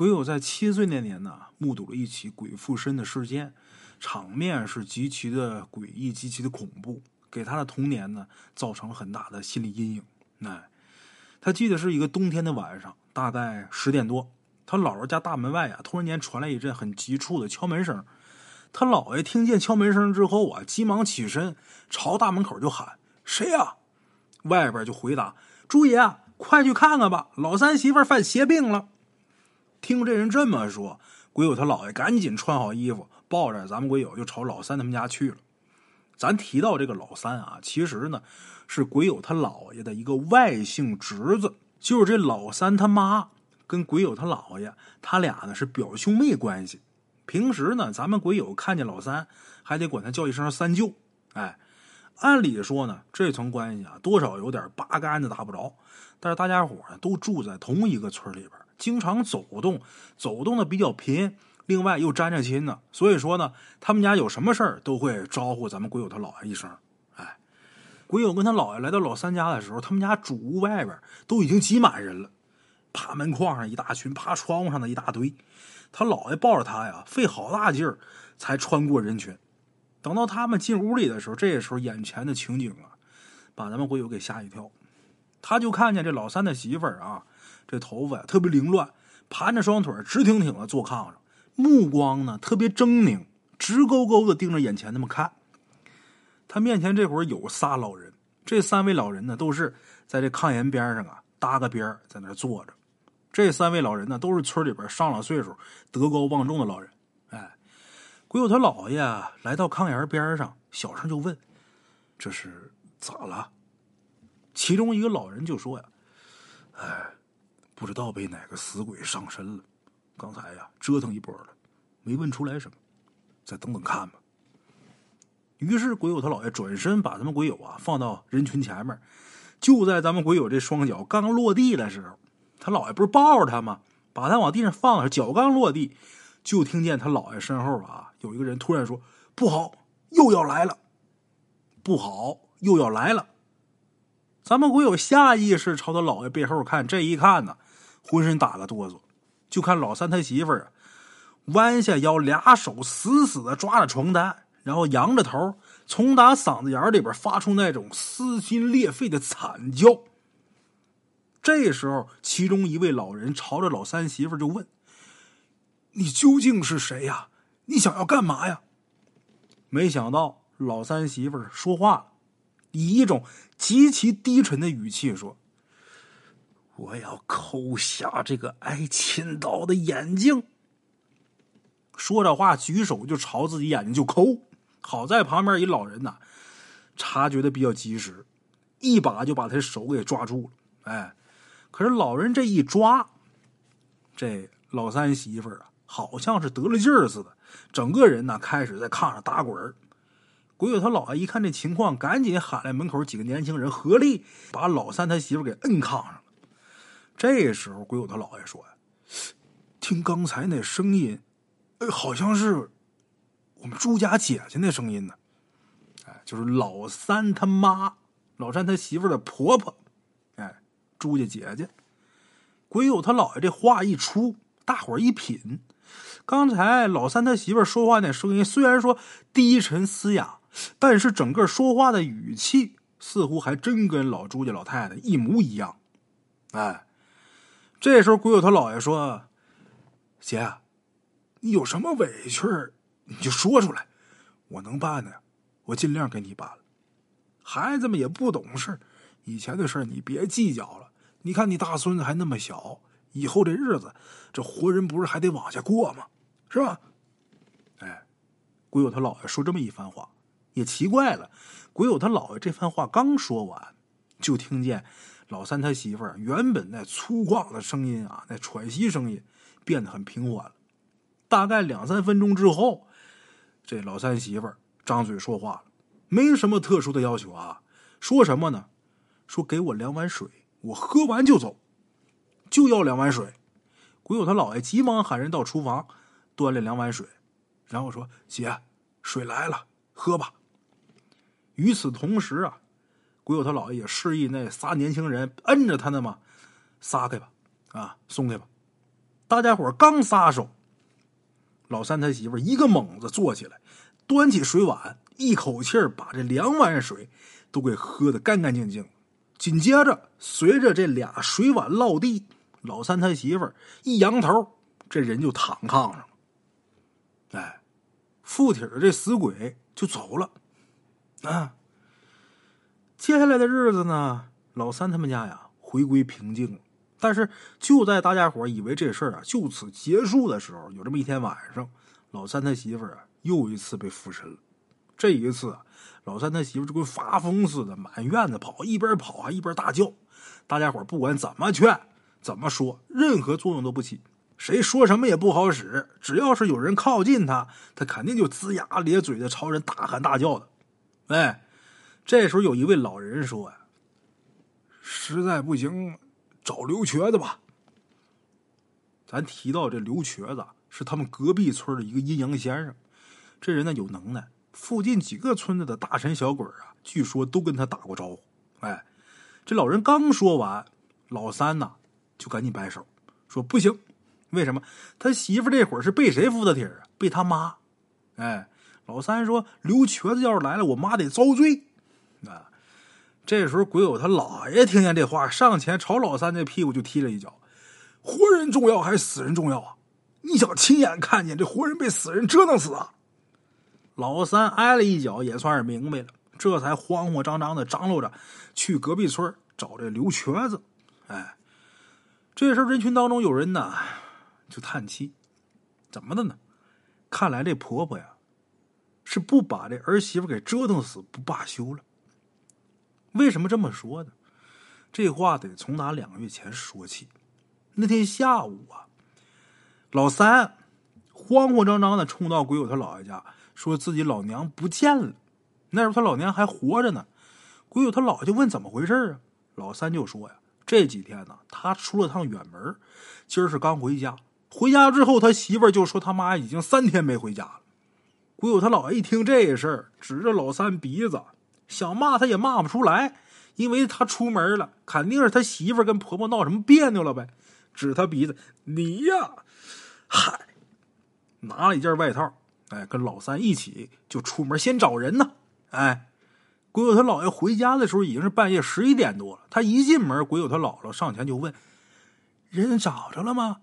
鬼友在7岁那年呢，目睹了一起鬼附身的事件，场面是极其的诡异，极其的恐怖，给他的童年呢造成很大的心理阴影。哎，他记得是一个冬天的晚上，大概10点多，他姥姥家大门外啊，突然间传来一阵很急促的敲门声。他姥爷听见敲门声之后啊，急忙起身朝大门口就喊：“谁呀？”外边就回答：“朱爷啊，快去看看吧，老三媳妇犯邪病了。”听这人这么说，鬼友他姥爷赶紧穿好衣服，抱着咱们鬼友就朝老三他们家去了。咱提到这个老三啊，其实呢是鬼友他姥爷的一个外姓侄子，就是这老三他妈跟鬼友他姥爷他俩呢是表兄妹关系。平时呢咱们鬼友看见老三还得管他叫一声三舅。哎，按理说呢这层关系啊多少有点八竿子打不着，但是大家伙呢都住在同一个村里边，经常走动的比较频，另外又沾着亲呢，所以说呢他们家有什么事儿都会招呼咱们鬼友他姥爷一声。哎，鬼友跟他姥爷来到老三家的时候，他们家主屋外边都已经挤满人了，爬门框上一大群，爬窗户上的一大堆，他姥爷抱着他呀费好大劲儿才穿过人群。等到他们进屋里的时候，这时候眼前的情景啊把咱们鬼友给吓一跳。他就看见这老三的媳妇儿啊，这头发特别凌乱，盘着双腿直挺挺的坐炕上，目光呢特别狰狞，直勾勾的盯着眼前那么看。他面前这会儿有仨老人，这三位老人呢都是在这炕沿边上啊搭个边在那坐着。这三位老人呢都是村里边上了岁数德高望重的老人。哎，鬼友他姥爷来到炕沿边上，小声就问：“这是咋了？”其中一个老人就说呀：“哎，不知道被哪个死鬼上身了，刚才呀折腾一波了，没问出来什么，再等等看吧。”于是鬼友他姥爷转身把咱们鬼友啊放到人群前面。就在咱们鬼友这双脚刚落地的时候，他姥爷不是抱着他吗，把他往地上放了，脚刚落地就听见他姥爷身后啊有一个人突然说：“不好，又要来了，不好，又要来了。”咱们鬼友下意识朝他姥爷背后看，这一看呢浑身打个哆嗦，就看老三他媳妇儿弯下腰，俩手死死的抓着床单，然后扬着头从打嗓子眼里边发出那种撕心裂肺的惨叫。这时候其中一位老人朝着老三媳妇儿就问：“你究竟是谁呀？你想要干嘛呀？”没想到老三媳妇儿说话了，以一种极其低沉的语气说：“我要抠下这个挨千刀的眼睛。”说着话举手就朝自己眼睛就抠。好在旁边一老人呐察觉的比较及时，一把就把他手给抓住了。哎，可是老人这一抓，这老三媳妇儿啊好像是得了劲儿似的，整个人呢开始在炕上打滚。鬼友他姥爷一看这情况，赶紧喊来门口几个年轻人，合力把老三他媳妇给摁炕上了。这时候鬼友他姥爷说：“听刚才那声音，好像是我们朱家姐姐那声音呢。”哎，就是老三他妈，老三他媳妇的婆婆，哎，朱家姐姐。鬼友他姥爷这话一出，大伙儿一品，刚才老三他媳妇说话那声音虽然说低沉嘶哑，但是整个说话的语气似乎还真跟老朱家老太太一模一样。哎，这时候鬼友他姥爷说：“姐，你有什么委屈你就说出来，我能办的我尽量给你办了。孩子们也不懂事，以前的事你别计较了，你看你大孙子还那么小，以后这日子这活人不是还得往下过吗，是吧？”哎，鬼友他姥爷说这么一番话，也奇怪了，鬼友他姥爷这番话刚说完，就听见老三他媳妇儿原本那粗犷的声音啊，那喘息声音变得很平缓了。大概2-3分钟之后，这老三媳妇儿张嘴说话了，没什么特殊的要求啊，说什么呢？说给我2碗水，我喝完就走，就要2碗水。鬼友他姥爷急忙喊人到厨房端了2碗水，然后说：“姐，水来了，喝吧。”与此同时啊，鬼友他姥爷也示意那仨年轻人摁着他呢嘛，撒开吧，啊，松开吧。大家伙刚撒手，老三他媳妇一个猛子坐起来，端起水碗，一口气把这2碗水都给喝得干干净净。紧接着随着这俩水碗落地，老三他媳妇一扬头，这人就躺炕上了。哎，附体这死鬼就走了啊。接下来的日子呢，老三他们家呀回归平静了。但是就在大家伙以为这事儿啊就此结束的时候，有这么一天晚上，老三他媳妇啊又一次被附身了。这一次啊，老三他媳妇就跟发疯似的满院子跑，一边跑还一边大叫。大家伙不管怎么劝怎么说，任何作用都不起，谁说什么也不好使，只要是有人靠近他，他肯定就龇牙咧嘴的朝人大喊大叫的。哎，这时候有一位老人说呀，实在不行找刘瘸子吧。咱提到这刘瘸子是他们隔壁村的一个阴阳先生，这人呢有能耐，附近几个村子的大神小鬼啊据说都跟他打过招呼。哎，这老人刚说完，老三呢就赶紧摆手说不行。为什么？他媳妇这会儿是被谁附的体啊？被他妈。哎，老三说刘瘸子要是来了，我妈得遭罪啊。这时候鬼友他姥爷听见这话，上前朝老三这屁股就踢了一脚。活人重要还是死人重要啊？你想亲眼看见这活人被死人折腾死啊？老三挨了一脚也算是明白了，这才慌慌张张的张罗着去隔壁村找这刘瘸子。哎，这时候人群当中有人呢就叹气，怎么的呢？看来这婆婆呀是不把这儿媳妇给折腾死不罢休了。为什么这么说呢？这话得从打2个月前说起。那天下午啊，老三慌慌张张的冲到鬼友他姥爷家，说自己老娘不见了。那时候他老娘还活着呢。鬼友他姥爷就问怎么回事啊？老三就说呀，这几天呢，他出了趟远门，今儿是刚回家。回家之后，他媳妇就说他妈已经3天没回家了。鬼友他姥爷一听这事儿，指着老三鼻子。想骂他也骂不出来，因为他出门了，肯定是他媳妇跟婆婆闹什么别扭了呗。指他鼻子，你呀，嗨，拿了一件外套，哎，跟老三一起就出门先找人呢。哎，鬼友他姥爷回家的时候已经是半夜11点多了，他一进门，鬼友他姥姥上前就问：“人找着了吗？”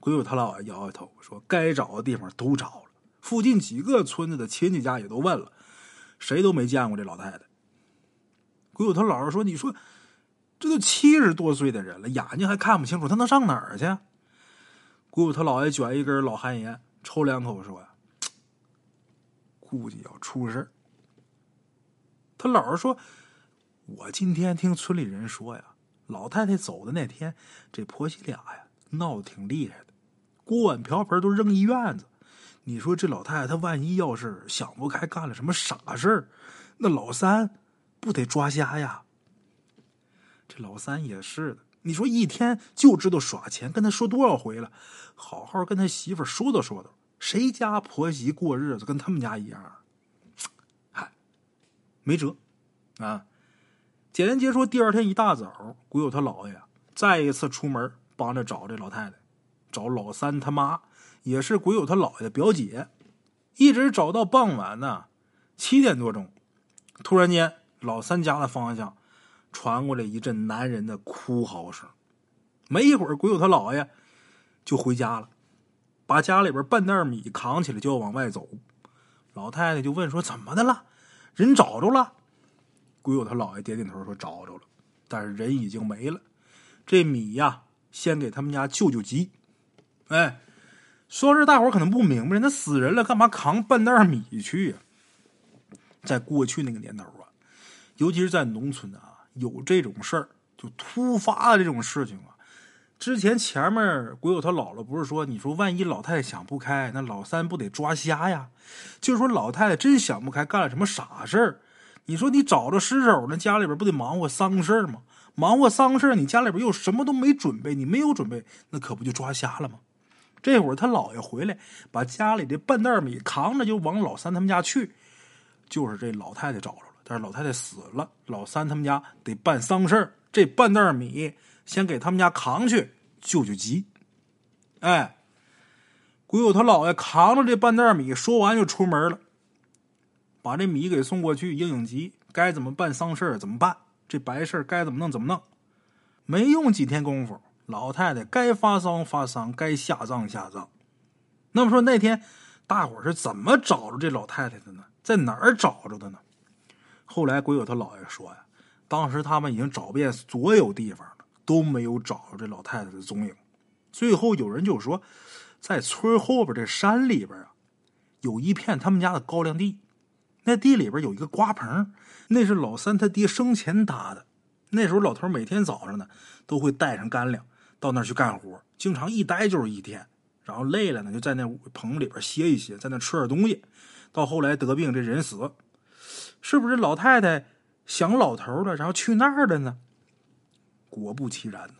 鬼友他姥爷摇摇头说：“该找的地方都找了，附近几个村子的亲戚家也都问了。”谁都没见过这老太太。鬼友他姥姥说：“你说，这都70多岁的人了，眼睛还看不清楚，他能上哪儿去？”鬼友他姥爷卷一根老旱烟，抽2口，说：“估计要出事儿。”他姥姥说：“我今天听村里人说呀，老太太走的那天，这婆媳俩呀闹得挺厉害的，锅碗瓢盆都扔一院子。”你说这老太太她万一要是想不开干了什么傻事儿，那老三不得抓瞎呀？这老三也是的，你说一天就知道耍钱，跟他说多少回了，好好跟他媳妇说道说道，谁家婆媳过日子跟他们家一样？嗨，没辙啊！简言杰说，第2天一大早，鬼友他姥爷再一次出门帮着找这老太太，找老三他妈。也是鬼友他姥爷的表姐，一直找到傍晚呢7点多钟，突然间老三家的方向传过来一阵男人的哭嚎声。没一会儿，鬼友他姥爷就回家了，把家里边半袋米扛起来就要往外走。老太太就问说：“怎么的了？人找着了？”鬼友他姥爷点点头说：“找着了，但是人已经没了。这米呀，先给他们家舅舅急。”哎。说这大伙可能不明白，那死人了干嘛扛半袋米去啊？在过去那个年头啊，尤其是在农村啊，有这种事儿就突发的这种事情啊。之前前面鬼友他姥姥不是说，你说万一老太太想不开，那老三不得抓瞎呀？就是说老太太真想不开干了什么傻事儿，你说你找着失手，那家里边不得忙活丧事儿吗？忙活丧事儿，你家里边又什么都没准备，你没有准备，那可不就抓瞎了吗？这会儿他姥爷回来，把家里的半袋米扛着就往老三他们家去。就是这老太太找着了，但是老太太死了，老三他们家得办丧事儿，这半袋米先给他们家扛去，舅舅急。哎，鬼友他姥爷扛着这半袋米，说完就出门了，把这米给送过去应应急，该怎么办丧事怎么办，这白事该怎么弄怎么弄。没用几天功夫，老太太该发丧发丧，该下葬下葬。那么说那天大伙是怎么找着这老太太的呢？在哪儿找着的呢？后来鬼友他姥爷说呀，当时他们已经找遍所有地方了，都没有找着这老太太的踪影。最后有人就说，在村后边这山里边啊，有一片他们家的高粱地，那地里边有一个瓜棚，那是老三他爹生前搭的。那时候老头每天早上呢都会带上干粮到那儿去干活，经常一待就是一天，然后累了呢就在那棚里边歇一歇，在那吃点东西，到后来得病这人死，是不是老太太想老头了然后去那儿了呢？果不其然呢，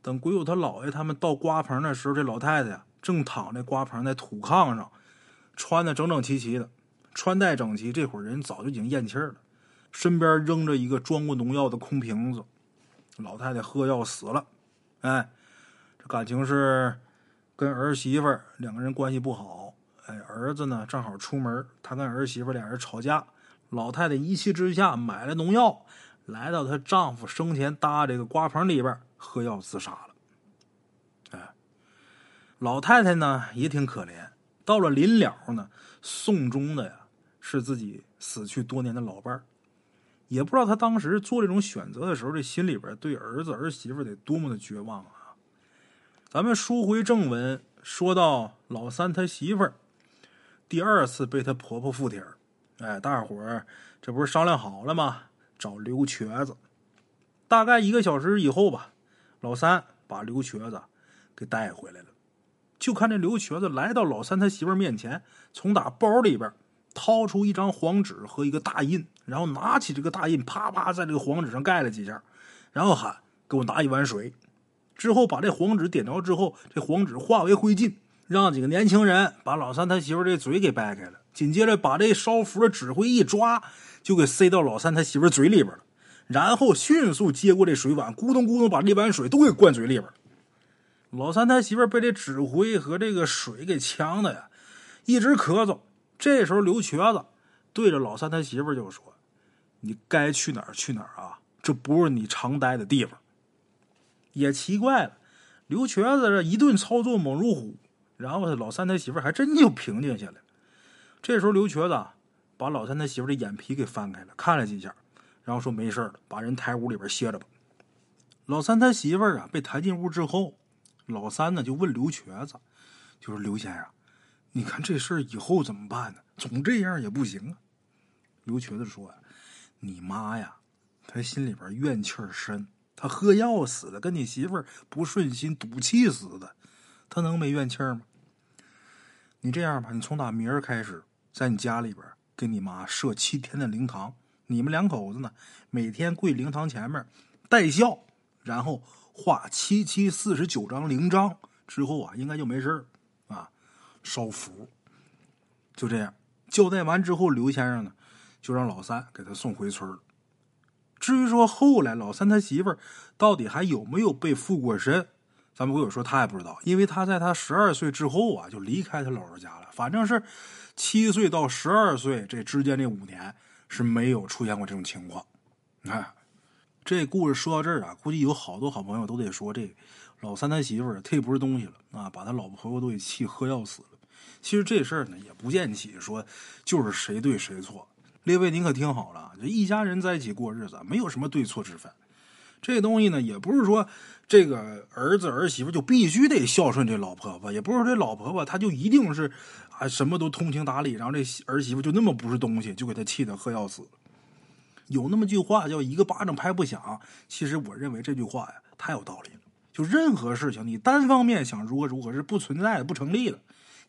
等鬼友他姥爷他们到瓜棚的时候，这老太太呀正躺在瓜棚在土炕上，穿的整整齐齐的，穿戴整齐，这伙人早就已经咽气了，身边扔着一个装过农药的空瓶子，老太太喝药死了。哎，这感情是跟儿媳妇两个人关系不好，哎，儿子呢正好出门，他跟儿媳妇俩人吵架，老太太一气之下买了农药，来到她丈夫生前搭这个瓜棚里边喝药自杀了。哎，老太太呢也挺可怜，到了临了呢，送终的呀是自己死去多年的老伴儿，也不知道他当时做这种选择的时候，这心里边对儿子儿媳妇得多么的绝望啊！咱们书回正文，说到老三他媳妇儿第二次被他婆婆附体儿，哎，大伙儿这不是商量好了吗？找刘瘸子。大概1个小时以后吧，老三把刘瘸子给带回来了。就看这刘瘸子来到老三他媳妇儿面前，从打包里边掏出一张黄纸和一个大印，然后拿起这个大印，啪啪在这个黄纸上盖了几下，然后喊给我拿一碗水。之后把这黄纸点着之后，这黄纸化为灰烬，让几个年轻人把老三他媳妇这嘴给掰开了，紧接着把这烧符的纸灰一抓，就给塞到老三他媳妇嘴里边了，然后迅速接过这水碗，咕咚咕咚把这碗水都给灌嘴里边。老三他媳妇被这纸灰和这个水给呛的呀，一直咳嗽。这时候刘瘸子对着老三他媳妇就说，你该去哪儿去哪儿啊，这不是你常待的地方。也奇怪了，刘瘸子这一顿操作猛如虎，然后老三他媳妇还真就平静下来了。这时候刘瘸子把老三他媳妇的眼皮给翻开了，看了几下，然后说没事了，把人抬屋里边歇着吧。老三他媳妇被抬进屋之后，老三呢就问刘瘸子，就是刘先生，你看这事儿以后怎么办呢？总这样也不行啊。刘瘸子说，你妈呀，她心里边怨气深，她喝药死的，跟你媳妇儿不顺心赌气死的，她能没怨气吗？你这样吧，你从打明儿开始，在你家里边给你妈设7天的灵堂，你们两口子呢每天跪灵堂前面带孝，然后画749张灵章，之后啊应该就没事儿啊。烧符，就这样交代完之后，刘先生呢就让老三给他送回村了。至于说后来老三他媳妇儿到底还有没有被附过身，咱们鬼友说他也不知道，因为他在他12岁之后啊就离开他姥姥家了，反正是7岁到12岁这之间这5年是没有出现过这种情况。哎，这故事说到这儿啊，估计有好多好朋友都得说这老三他媳妇儿忒不是东西了啊，把他老婆婆都给气喝药死了。其实这事儿呢也不见起说就是谁对谁错，列位您可听好了，这一家人在一起过日子没有什么对错之分，这东西呢也不是说这个儿子儿媳妇就必须得孝顺这老婆婆，也不是说这老婆婆她就一定是啊什么都通情达理，然后这儿媳妇就那么不是东西，就给她气得喝药死了。有那么句话叫一个巴掌拍不响，其实我认为这句话呀太有道理了，就任何事情你单方面想如何如何是不存在的，不成立的，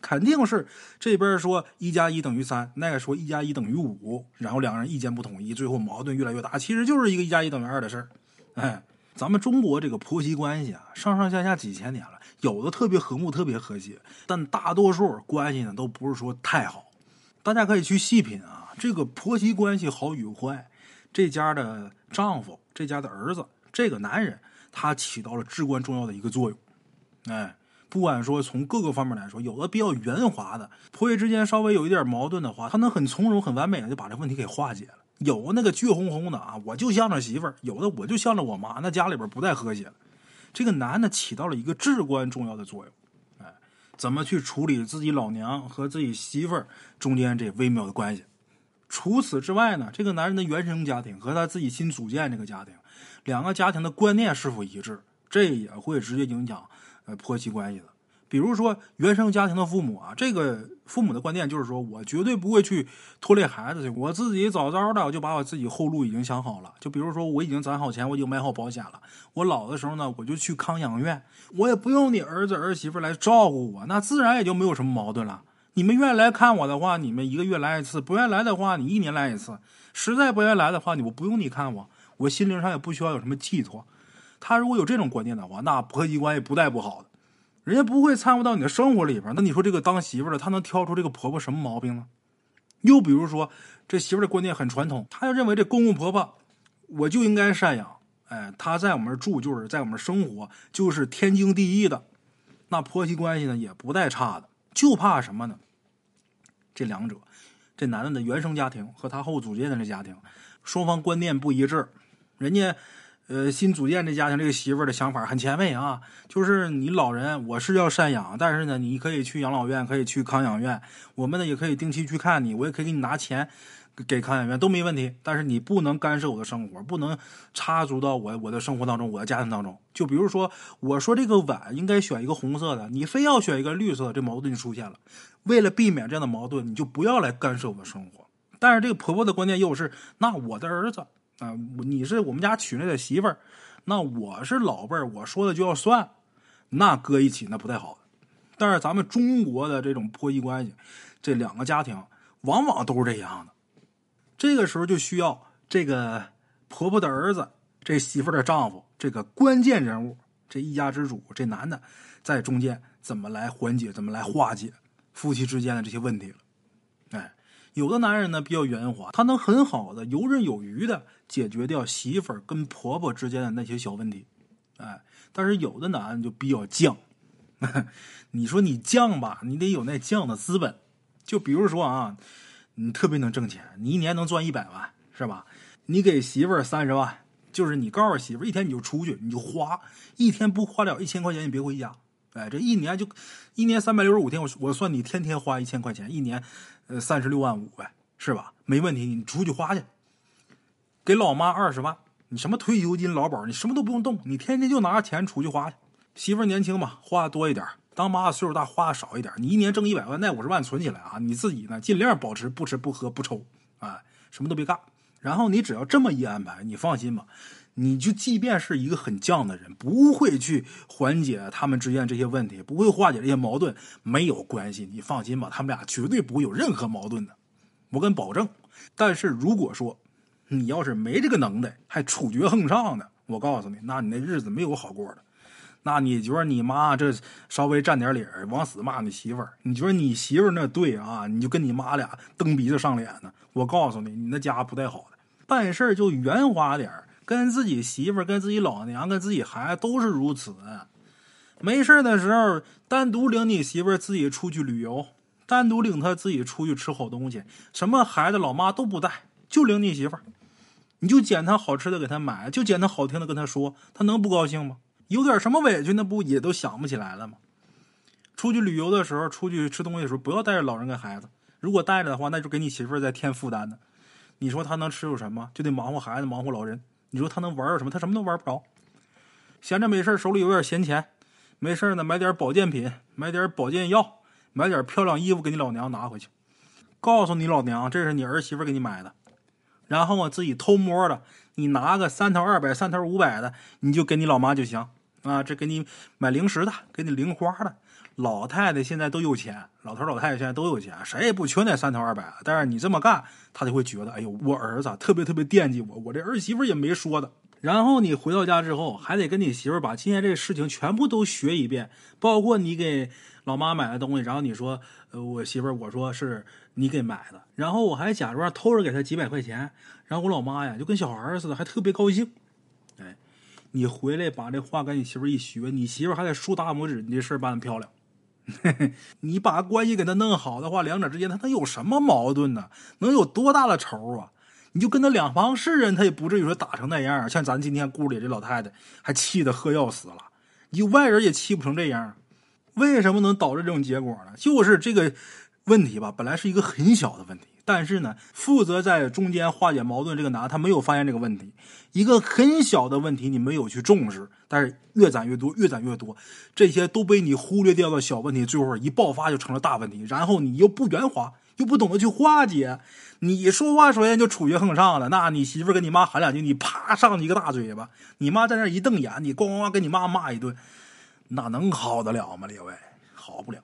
肯定是这边说1+1等于3，那个说1+1等于5，然后两人意见不统一，最后矛盾越来越大，其实就是一个1+1等于2的事儿。哎，咱们中国这个婆媳关系啊，上上下下几千年了，有的特别和睦特别和谐，但大多数关系呢都不是说太好。大家可以去细品啊，这个婆媳关系好与坏，这家的丈夫，这家的儿子，这个男人他起到了至关重要的一个作用。哎，不管说从各个方面来说，有的比较圆滑的，婆媳之间稍微有一点矛盾的话，他能很从容、很完美的就把这问题给化解了。有那个倔哄哄的啊，我就向着媳妇儿；有的我就向着我妈，那家里边不太和谐了。这个男的起到了一个至关重要的作用。哎，怎么去处理自己老娘和自己媳妇儿中间这微妙的关系？除此之外呢，这个男人的原生家庭和他自己新组建这个家庭，两个家庭的观念是否一致，这也会直接影响婆媳关系的。比如说原生家庭的父母啊，这个父母的观念就是说，我绝对不会去拖累孩子去，我自己早早的我就把我自己后路已经想好了。就比如说我已经攒好钱，我已经买好保险了，我老的时候呢，我就去康养院，我也不用你儿子儿媳妇来照顾我，那自然也就没有什么矛盾了。你们愿意来看我的话，你们一个月来一次；不愿意来的话，你一年来一次。实在不愿意来的话，我不用你看我，我心灵上也不需要有什么寄托。他如果有这种观念的话，那婆媳关系不带不好的，人家不会掺和到你的生活里边。那你说这个当媳妇的，他能挑出这个婆婆什么毛病呢？又比如说，这媳妇的观念很传统，她就认为这公公婆婆我就应该赡养，哎，她在我们住就是在我们生活就是天经地义的。那婆媳关系呢也不带差的，就怕什么呢？这两者，这男的原生家庭和他后组建的这家庭，双方观念不一致。人家，新组建这家庭这个媳妇儿的想法很前卫啊，就是你老人我是要赡养，但是呢，你可以去养老院，可以去康养院，我们呢也可以定期去看你，我也可以给你拿钱给康养院都没问题，但是你不能干涉我的生活，不能插足到我的生活当中，我的家庭当中。就比如说，我说这个碗应该选一个红色的，你非要选一个绿色的，这矛盾就出现了。为了避免这样的矛盾，你就不要来干涉我的生活。但是这个婆婆的观念又是，那我的儿子啊、你是我们家娶来的媳妇儿，那我是老辈儿，我说的就要算，那搁一起那不太好。但是咱们中国的这种婆媳关系，这两个家庭往往都是这样的。这个时候就需要这个婆婆的儿子，这媳妇儿的丈夫，这个关键人物，这一家之主，这男的在中间怎么来缓解，怎么来化解夫妻之间的这些问题了。哎，有的男人呢比较圆滑，他能很好的游刃有余的解决掉媳妇儿跟婆婆之间的那些小问题。哎，但是有的男人就比较犟，你说你犟吧，你得有那犟的资本。就比如说啊，你特别能挣钱，你一年能赚100万，是吧？你给媳妇儿30万，就是你告诉媳妇儿一天你就出去，你就花，一天不花了1000块钱你别回家。哎，这一年365天，我算你天天花1000块钱，一年36.5万呗，是吧？没问题，你出去花去。给老妈20万，你什么退休金劳保你什么都不用动，你天天就拿钱出去花去。媳妇儿年轻嘛，花的多一点。当妈岁数大花少一点，你一年挣100万，那50万存起来啊，你自己呢尽量保持不吃不喝不抽啊，什么都别干。然后你只要这么一安排，你放心吧，你就即便是一个很犟的人，不会去缓解他们之间这些问题，不会化解这些矛盾，没有关系，你放心吧，他们俩绝对不会有任何矛盾的，我敢保证。但是如果说你要是没这个能耐，还处决横上的，我告诉你，那你那日子没有好过的。那你觉得你妈这稍微占点理儿，往死骂你媳妇儿；你觉得你媳妇儿那对啊，你就跟你妈俩蹬鼻子上脸呢。我告诉你，你那家不太好的。办事就圆滑点，跟自己媳妇儿、跟自己老娘、跟自己孩子都是如此。没事的时候，单独领你媳妇儿自己出去旅游，单独领她自己出去吃好东西，什么孩子老妈都不带，就领你媳妇儿，你就捡她好吃的给她买，就捡她好听的跟她说，她能不高兴吗？有点什么委屈，那不也都想不起来了吗？出去旅游的时候，出去吃东西的时候，不要带着老人跟孩子。如果带着的话，那就给你媳妇儿再添负担的。你说他能吃有什么？就得忙活孩子，忙活老人。你说他能玩有什么？他什么都玩不着。闲着没事，手里有点闲钱，没事呢买点保健品，买点保健药，买点漂亮衣服给你老娘拿回去。告诉你老娘，这是你儿媳妇给你买的。然后自己偷摸的，你拿个3头200、3头500的，你就给你老妈就行。啊，这给你买零食的，给你零花的。老太太现在都有钱，老头老太太现在都有钱，谁也不缺那3头200的。但是你这么干，他就会觉得，哎呦，我儿子特别特别惦记我，我这儿媳妇也没说的。然后你回到家之后，还得跟你媳妇把今天这事情全部都学一遍，包括你给老妈买的东西。然后你说，我媳妇，我说是你给买的，然后我还假装偷着给她几百块钱，然后我老妈呀就跟小孩似的，还特别高兴。哎，你回来把这话跟你媳妇一学，你媳妇还得竖大拇指，你这事儿办得漂亮。你把关系给他弄好的话，两者之间他能有什么矛盾呢？能有多大的仇啊？你就跟他两方是人，他也不至于说打成那样。像咱今天故里这老太太，还气得喝药死了，你外人也气不成这样。为什么能导致这种结果呢？就是这个问题吧，本来是一个很小的问题，但是呢，负责在中间化解矛盾这个男，他没有发现这个问题。一个很小的问题你没有去重视，但是越攒越多，越攒越多，这些都被你忽略掉的小问题，最后一爆发就成了大问题。然后你又不圆滑，又不懂得去化解，你说话首先就处于横上了，那你媳妇跟你妈喊两句，你啪上去一个大嘴巴，你妈在那一瞪眼，你咣咣咣跟你妈骂一顿，那能好得了吗？列位，好不了。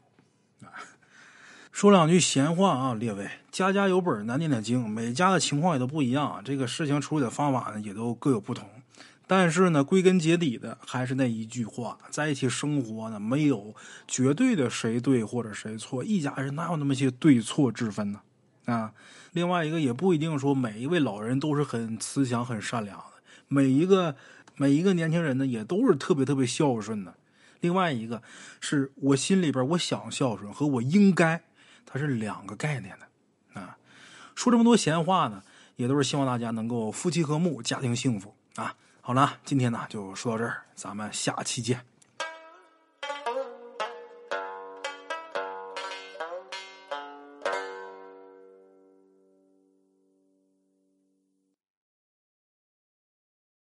说两句闲话啊，列位，家家有本难念的经，每家的情况也都不一样，这个事情处理的方法呢也都各有不同。但是呢，归根结底的还是那一句话，在一起生活呢，没有绝对的谁对或者谁错，一家人哪有那么些对错之分呢？啊，另外一个也不一定说每一位老人都是很慈祥、很善良的，每一个年轻人呢，也都是特别特别孝顺的。另外一个是我心里边我想孝顺和我应该，它是两个概念的啊。说这么多闲话呢，也都是希望大家能够夫妻和睦，家庭幸福啊。好了，今天呢就说到这儿，咱们下期见。